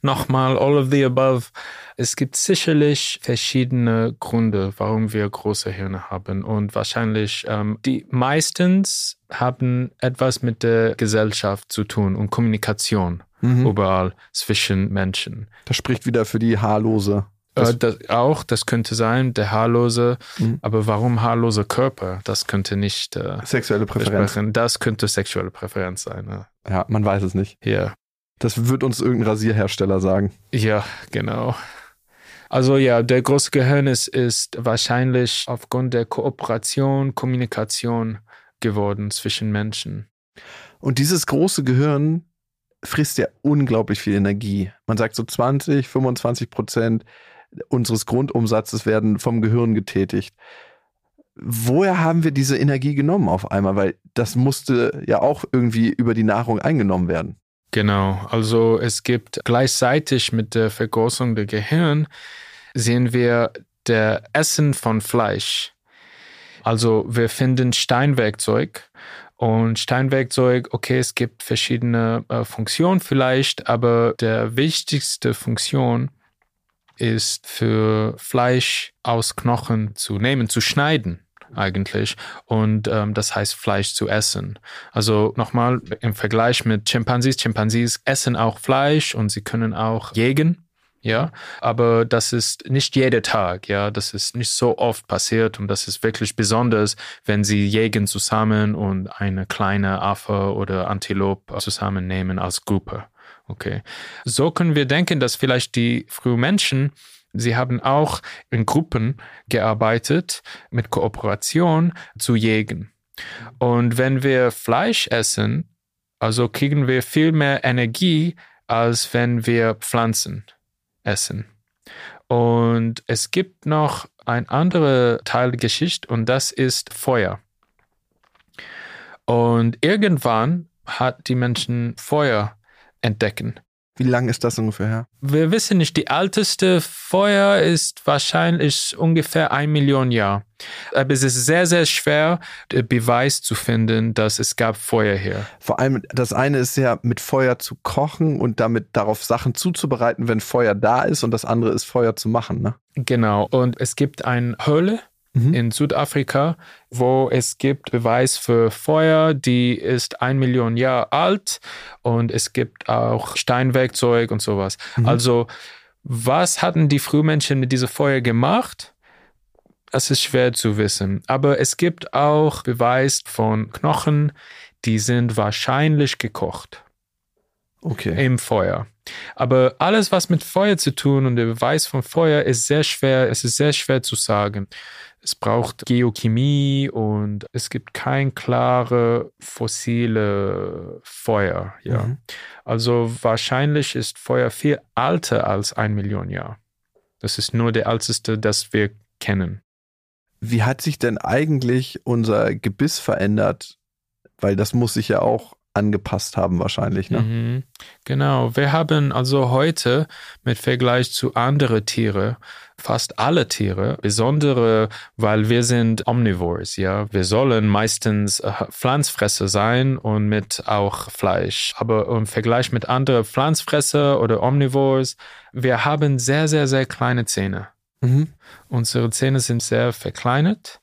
Nochmal, all of the above. Es gibt sicherlich verschiedene Gründe, warum wir große Hirne haben. Und wahrscheinlich, die meistens haben etwas mit der Gesellschaft zu tun und Kommunikation überall zwischen Menschen. Das spricht wieder für die Haarlose. Das könnte sein, der haarlose, aber warum haarlose Körper? Das könnte nicht sexuelle Präferenz. Das könnte sexuelle Präferenz sein. Ja, ja, man weiß es nicht. Ja. Yeah. Das wird uns irgendein Rasierhersteller sagen. Ja, genau. Also ja, der große Gehirn ist wahrscheinlich aufgrund der Kooperation, Kommunikation geworden zwischen Menschen. Und dieses große Gehirn frisst ja unglaublich viel Energie. Man sagt so 20-25% unseres Grundumsatzes werden vom Gehirn getätigt. Woher haben wir diese Energie genommen auf einmal? Weil das musste ja auch irgendwie über die Nahrung eingenommen werden. Genau, also es gibt gleichzeitig mit der Vergrößerung des Gehirns sehen wir das Essen von Fleisch. Also wir finden Steinwerkzeug und Steinwerkzeug, okay, es gibt verschiedene Funktionen vielleicht, aber die wichtigste Funktion ist für Fleisch aus Knochen zu nehmen, zu schneiden. Eigentlich. Und das heißt, Fleisch zu essen. Also nochmal im Vergleich mit Chimpansees. Chimpansees essen auch Fleisch und sie können auch jägen. Ja, aber das ist nicht jeden Tag. Ja, das ist nicht so oft passiert und das ist wirklich besonders, wenn sie jägen zusammen und eine kleine Affe oder Antilope zusammennehmen als Gruppe. Okay. So können wir denken, dass vielleicht die frühen Menschen, sie haben auch in Gruppen gearbeitet, mit Kooperation zu jägen. Und wenn wir Fleisch essen, also kriegen wir viel mehr Energie als wenn wir Pflanzen essen. Und es gibt noch ein anderer Teil der Geschichte und das ist Feuer. Und irgendwann hat die Menschen Feuer entdecken. Wie lang ist das ungefähr her? Wir wissen nicht. Die älteste Feuer ist wahrscheinlich ungefähr 1 Million Jahre. Aber es ist sehr, sehr schwer, Beweis zu finden, dass es gab Feuer hier. Vor allem, das eine ist ja, mit Feuer zu kochen und damit darauf Sachen zuzubereiten, wenn Feuer da ist. Und das andere ist, Feuer zu machen, ne? Genau. Und es gibt eine Höhle in Südafrika, wo es gibt Beweis für Feuer, die ist 1 Million Jahre alt und es gibt auch Steinwerkzeug und sowas. Also was hatten die Frühmenschen mit diesem Feuer gemacht? Das ist schwer zu wissen. Aber es gibt auch Beweis von Knochen, die sind wahrscheinlich gekocht. Okay. Im Feuer. Aber alles, was mit Feuer zu tun und der Beweis von Feuer ist sehr schwer, es ist sehr schwer zu sagen. Es braucht Geochemie und es gibt kein klare fossile Feuer. Ja. Also wahrscheinlich ist Feuer viel älter als 1 Million Jahre. Das ist nur der älteste, das wir kennen. Wie hat sich denn eigentlich unser Gebiss verändert? Weil das muss sich ja auch angepasst haben wahrscheinlich, ne? Genau. Wir haben also heute mit Vergleich zu anderen Tieren, fast alle Tiere, besondere, weil wir sind Omnivores, ja. Wir sollen meistens Pflanzenfresser sein und mit auch Fleisch. Aber im Vergleich mit anderen Pflanzenfresser oder Omnivores, wir haben sehr, sehr, sehr kleine Zähne. Unsere Zähne sind sehr verkleinert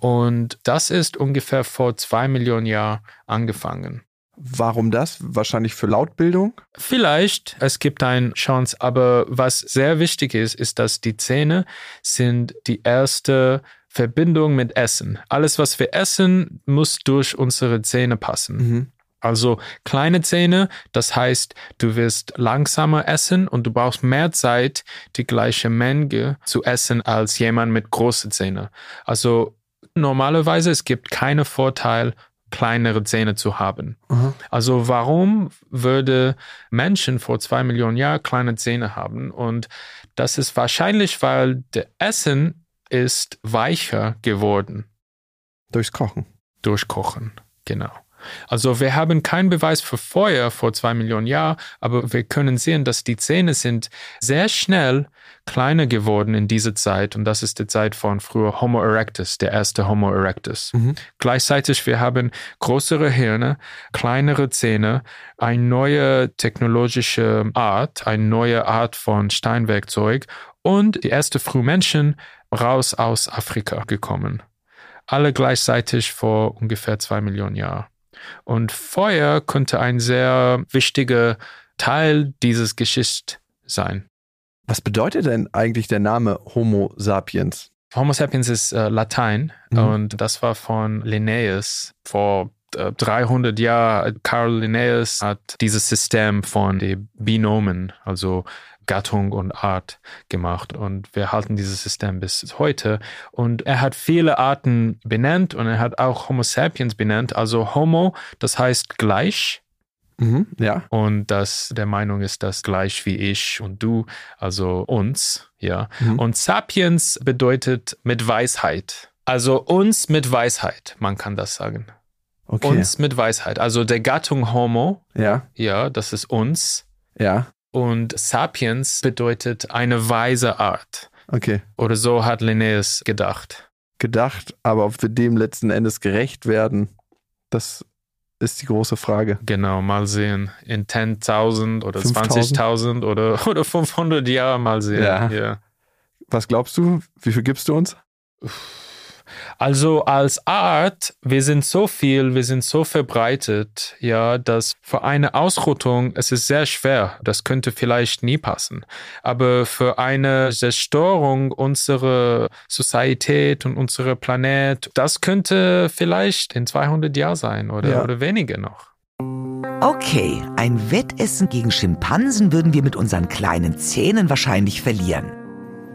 und das ist ungefähr vor 2 Millionen Jahren angefangen. Warum das? Wahrscheinlich für Lautbildung? Vielleicht, es gibt eine Chance, aber was sehr wichtig ist, ist, dass die Zähne sind die erste Verbindung mit Essen. Alles, was wir essen, muss durch unsere Zähne passen. Also kleine Zähne, das heißt, du wirst langsamer essen und du brauchst mehr Zeit, die gleiche Menge zu essen als jemand mit großen Zähnen. Also normalerweise, es gibt keinen Vorteil, kleinere Zähne zu haben. Also warum würde Menschen vor 2 Millionen Jahren kleine Zähne haben? Und das ist wahrscheinlich, weil das Essen ist weicher geworden. Durchs Kochen. Durch Kochen, genau. Also wir haben keinen Beweis für Feuer vor 2 Millionen Jahren, aber wir können sehen, dass die Zähne sind sehr schnell kleiner geworden in dieser Zeit und das ist die Zeit von früher Homo erectus, der erste Homo erectus. Gleichzeitig wir haben größere Hirne, kleinere Zähne, eine neue technologische Art, eine neue Art von Steinwerkzeug und die ersten Frühmenschen raus aus Afrika gekommen. Alle gleichzeitig vor ungefähr 2 Millionen Jahren. Und Feuer könnte ein sehr wichtiger Teil dieses Geschichte sein. Was bedeutet denn eigentlich der Name Homo sapiens? Homo sapiens ist Latein und das war von Linnaeus. Vor 300 Jahren, Carl Linnaeus hat dieses System von den Binomen, also Gattung und Art gemacht und wir halten dieses System bis heute und er hat viele Arten benannt und er hat auch Homo sapiens benannt, also Homo, das heißt gleich und das der Meinung ist, dass gleich wie ich und du, also uns, ja und sapiens bedeutet mit Weisheit, also uns mit Weisheit, man kann das sagen. Okay. Uns mit Weisheit, also der Gattung Homo, ja das ist uns, und Sapiens bedeutet eine weise Art. Okay. Oder so hat Linnaeus gedacht. Aber ob wir dem letzten Endes gerecht werden, das ist die große Frage. Genau, mal sehen. In 10.000 oder 20.000 oder 500 Jahren mal sehen. Ja. Was glaubst du? Wie viel gibst du uns? Also als Art, wir sind so viel, wir sind so verbreitet, ja, dass für eine Ausrottung, es ist sehr schwer, das könnte vielleicht nie passen, aber für eine Zerstörung unserer Sozietät und unserer Planet, das könnte vielleicht in 200 Jahren sein oder weniger noch. Okay, ein Wettessen gegen Schimpansen würden wir mit unseren kleinen Zähnen wahrscheinlich verlieren.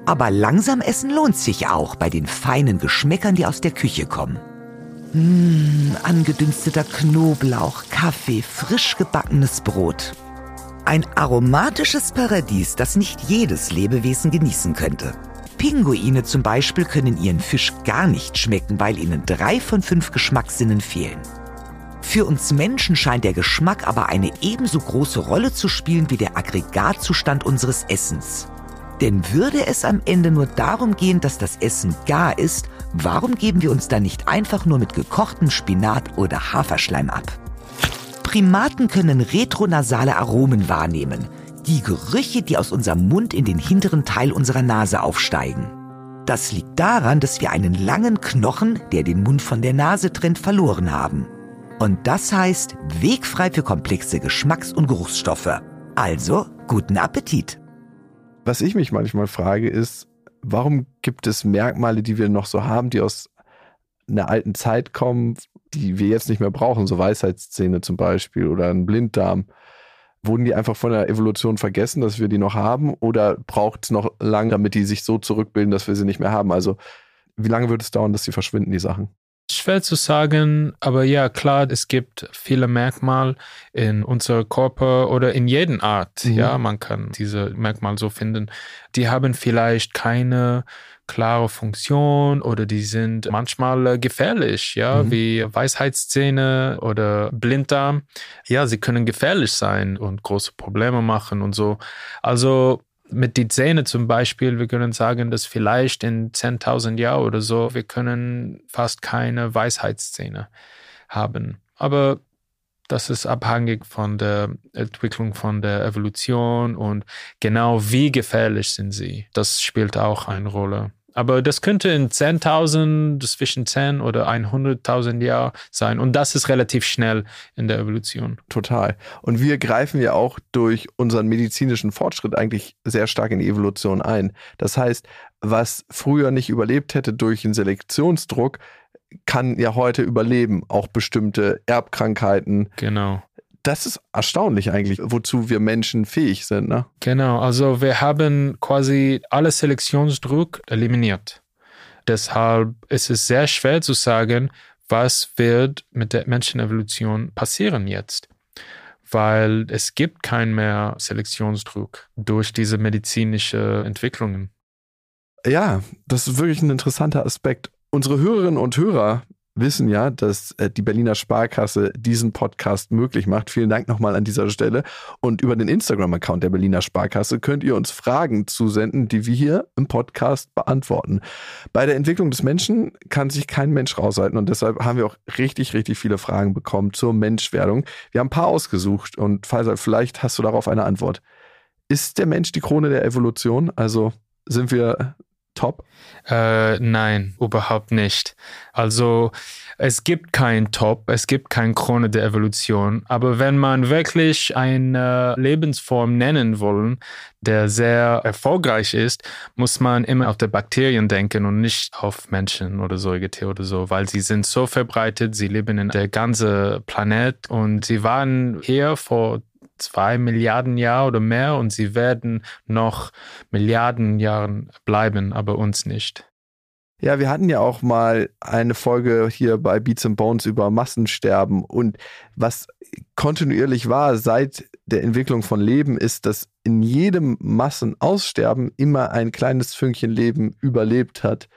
Aber langsam essen lohnt sich auch bei den feinen Geschmäckern, die aus der Küche kommen. Angedünsteter Knoblauch, Kaffee, frisch gebackenes Brot. Ein aromatisches Paradies, das nicht jedes Lebewesen genießen könnte. Pinguine zum Beispiel können ihren Fisch gar nicht schmecken, weil ihnen 3 von 5 Geschmackssinnen fehlen. Für uns Menschen scheint der Geschmack aber eine ebenso große Rolle zu spielen wie der Aggregatzustand unseres Essens. Denn würde es am Ende nur darum gehen, dass das Essen gar ist, warum geben wir uns dann nicht einfach nur mit gekochtem Spinat oder Haferschleim ab? Primaten können retronasale Aromen wahrnehmen. Die Gerüche, die aus unserem Mund in den hinteren Teil unserer Nase aufsteigen. Das liegt daran, dass wir einen langen Knochen, der den Mund von der Nase trennt, verloren haben. Und das heißt, wegfrei für komplexe Geschmacks- und Geruchsstoffe. Also, guten Appetit! Was ich mich manchmal frage ist, warum gibt es Merkmale, die wir noch so haben, die aus einer alten Zeit kommen, die wir jetzt nicht mehr brauchen, so Weisheitszähne zum Beispiel oder ein Blinddarm. Wurden die einfach von der Evolution vergessen, dass wir die noch haben? Oder braucht es noch lange, damit die sich so zurückbilden, dass wir sie nicht mehr haben? Also wie lange würde es dauern, dass die verschwinden, die Sachen? Schwer zu sagen, aber ja, klar, es gibt viele Merkmale in unserem Körper oder in jeder Art. Mhm. Ja, man kann diese Merkmale so finden. Die haben vielleicht keine klare Funktion oder die sind manchmal gefährlich, ja, wie Weisheitszähne oder Blinddarm. Ja, sie können gefährlich sein und große Probleme machen und so. Also mit den Zähnen zum Beispiel, wir können sagen, dass vielleicht in 10.000 Jahren oder so, wir können fast keine Weisheitszähne haben. Aber das ist abhängig von der Entwicklung, von der Evolution und genau wie gefährlich sind sie. Das spielt auch eine Rolle. Aber das könnte in 10.000, zwischen 10 oder 100.000 Jahren sein. Und das ist relativ schnell in der Evolution. Total. Und wir greifen ja auch durch unseren medizinischen Fortschritt eigentlich sehr stark in die Evolution ein. Das heißt, was früher nicht überlebt hätte durch einen Selektionsdruck, kann ja heute überleben. Auch bestimmte Erbkrankheiten. Genau. Das ist erstaunlich eigentlich, wozu wir Menschen fähig sind, ne? Genau, also wir haben quasi alle Selektionsdruck eliminiert. Deshalb ist es sehr schwer zu sagen, was wird mit der Menschenevolution passieren jetzt. Weil es gibt keinen mehr Selektionsdruck durch diese medizinische Entwicklungen. Ja, das ist wirklich ein interessanter Aspekt. Unsere Hörerinnen und Hörer wissen ja, dass die Berliner Sparkasse diesen Podcast möglich macht. Vielen Dank nochmal an dieser Stelle. Und über den Instagram-Account der Berliner Sparkasse könnt ihr uns Fragen zusenden, die wir hier im Podcast beantworten. Bei der Entwicklung des Menschen kann sich kein Mensch raushalten und deshalb haben wir auch richtig, richtig viele Fragen bekommen zur Menschwerdung. Wir haben ein paar ausgesucht und Faisal, vielleicht hast du darauf eine Antwort. Ist der Mensch die Krone der Evolution? Also sind wir top? Nein, überhaupt nicht. Also es gibt kein Top, es gibt keine Krone der Evolution. Aber wenn man wirklich eine Lebensform nennen will, der sehr erfolgreich ist, muss man immer auf die Bakterien denken und nicht auf Menschen oder Säugetiere oder so, weil sie sind so verbreitet, sie leben in der ganzen Planet und sie waren hier vor 2 Milliarden Jahre oder mehr und sie werden noch Milliarden Jahren bleiben, aber uns nicht. Ja, wir hatten ja auch mal eine Folge hier bei Beats and Bones über Massensterben und was kontinuierlich war seit der Entwicklung von Leben ist, dass in jedem Massenaussterben immer ein kleines Fünkchen Leben überlebt hat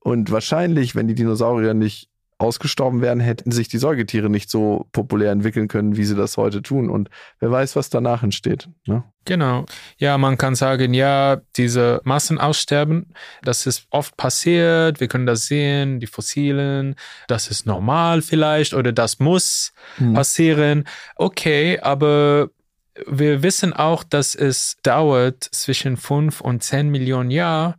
und wahrscheinlich, wenn die Dinosaurier nicht ausgestorben wären, hätten sich die Säugetiere nicht so populär entwickeln können, wie sie das heute tun. Und wer weiß, was danach entsteht. Ne? Genau. Ja, man kann sagen, ja, diese Massenaussterben, das ist oft passiert, wir können das sehen, die Fossilien, das ist normal vielleicht oder das muss passieren. Okay, aber wir wissen auch, dass es dauert zwischen 5 und 10 Millionen Jahre,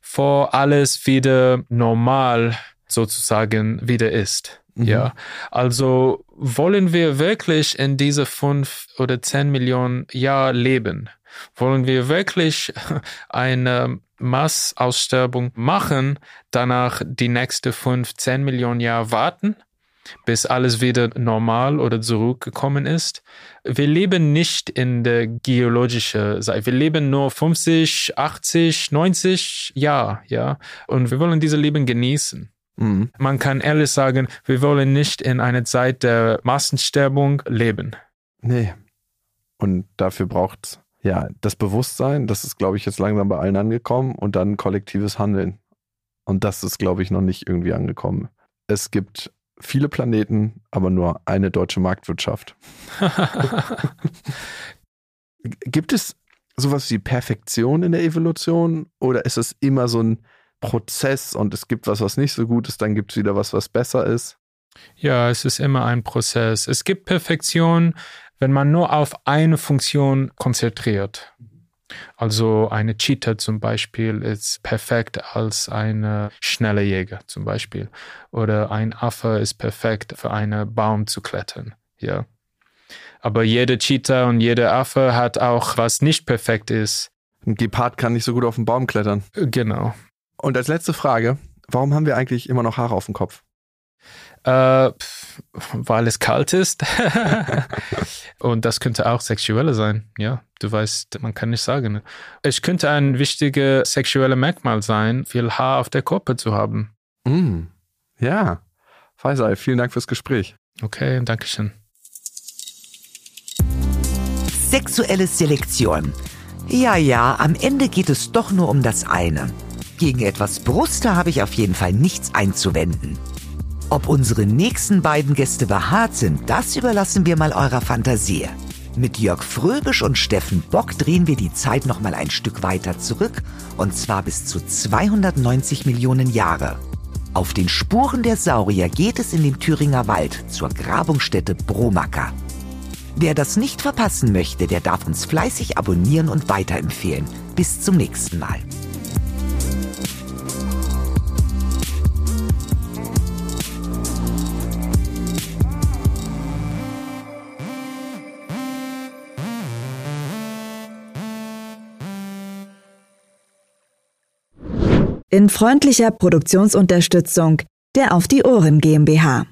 vor alles wieder normal sozusagen wieder ist. Ja, also wollen wir wirklich in diese 5 oder 10 Millionen Jahre leben? Wollen wir wirklich eine Massenaussterbung machen, danach die nächsten 5, 10 Millionen Jahre warten, bis alles wieder normal oder zurückgekommen ist? Wir leben nicht in der geologischen Zeit. Wir leben nur 50, 80, 90 Jahre, ja, und wir wollen dieses Leben genießen. Man kann ehrlich sagen, wir wollen nicht in einer Zeit der Massensterbung leben. Nee, Und dafür braucht es ja das Bewusstsein, das ist, glaube ich, jetzt langsam bei allen angekommen, und dann kollektives Handeln. Und das ist, glaube ich, noch nicht irgendwie angekommen. Es gibt viele Planeten, aber nur eine deutsche Marktwirtschaft. Gibt es sowas wie Perfektion in der Evolution, oder ist es immer so ein Prozess und es gibt was, was nicht so gut ist, dann gibt es wieder was, was besser ist? Ja, es ist immer ein Prozess. Es gibt Perfektion, wenn man nur auf eine Funktion konzentriert. Also eine Cheetah zum Beispiel ist perfekt als eine schnelle Jäger zum Beispiel. Oder ein Affe ist perfekt für einen Baum zu klettern. Ja. Aber jede Cheetah und jeder Affe hat auch, was nicht perfekt ist. Ein Gepard kann nicht so gut auf den Baum klettern. Genau. Und als letzte Frage, warum haben wir eigentlich immer noch Haare auf dem Kopf? Weil es kalt ist. Und das könnte auch sexuell sein. Ja, du weißt, man kann nicht sagen. Es könnte ein wichtiges sexuelles Merkmal sein, viel Haar auf der Körper zu haben. Ja, Faisal, vielen Dank fürs Gespräch. Okay, danke schön. Sexuelle Selektion. Ja, am Ende geht es doch nur um das eine. Gegen etwas Bruster habe ich auf jeden Fall nichts einzuwenden. Ob unsere nächsten beiden Gäste behaart sind, das überlassen wir mal eurer Fantasie. Mit Jörg Fröbisch und Steffen Bock drehen wir die Zeit nochmal ein Stück weiter zurück, und zwar bis zu 290 Millionen Jahre. Auf den Spuren der Saurier geht es in den Thüringer Wald zur Grabungsstätte Bromacker. Wer das nicht verpassen möchte, der darf uns fleißig abonnieren und weiterempfehlen. Bis zum nächsten Mal. In freundlicher Produktionsunterstützung der Auf die Ohren GmbH.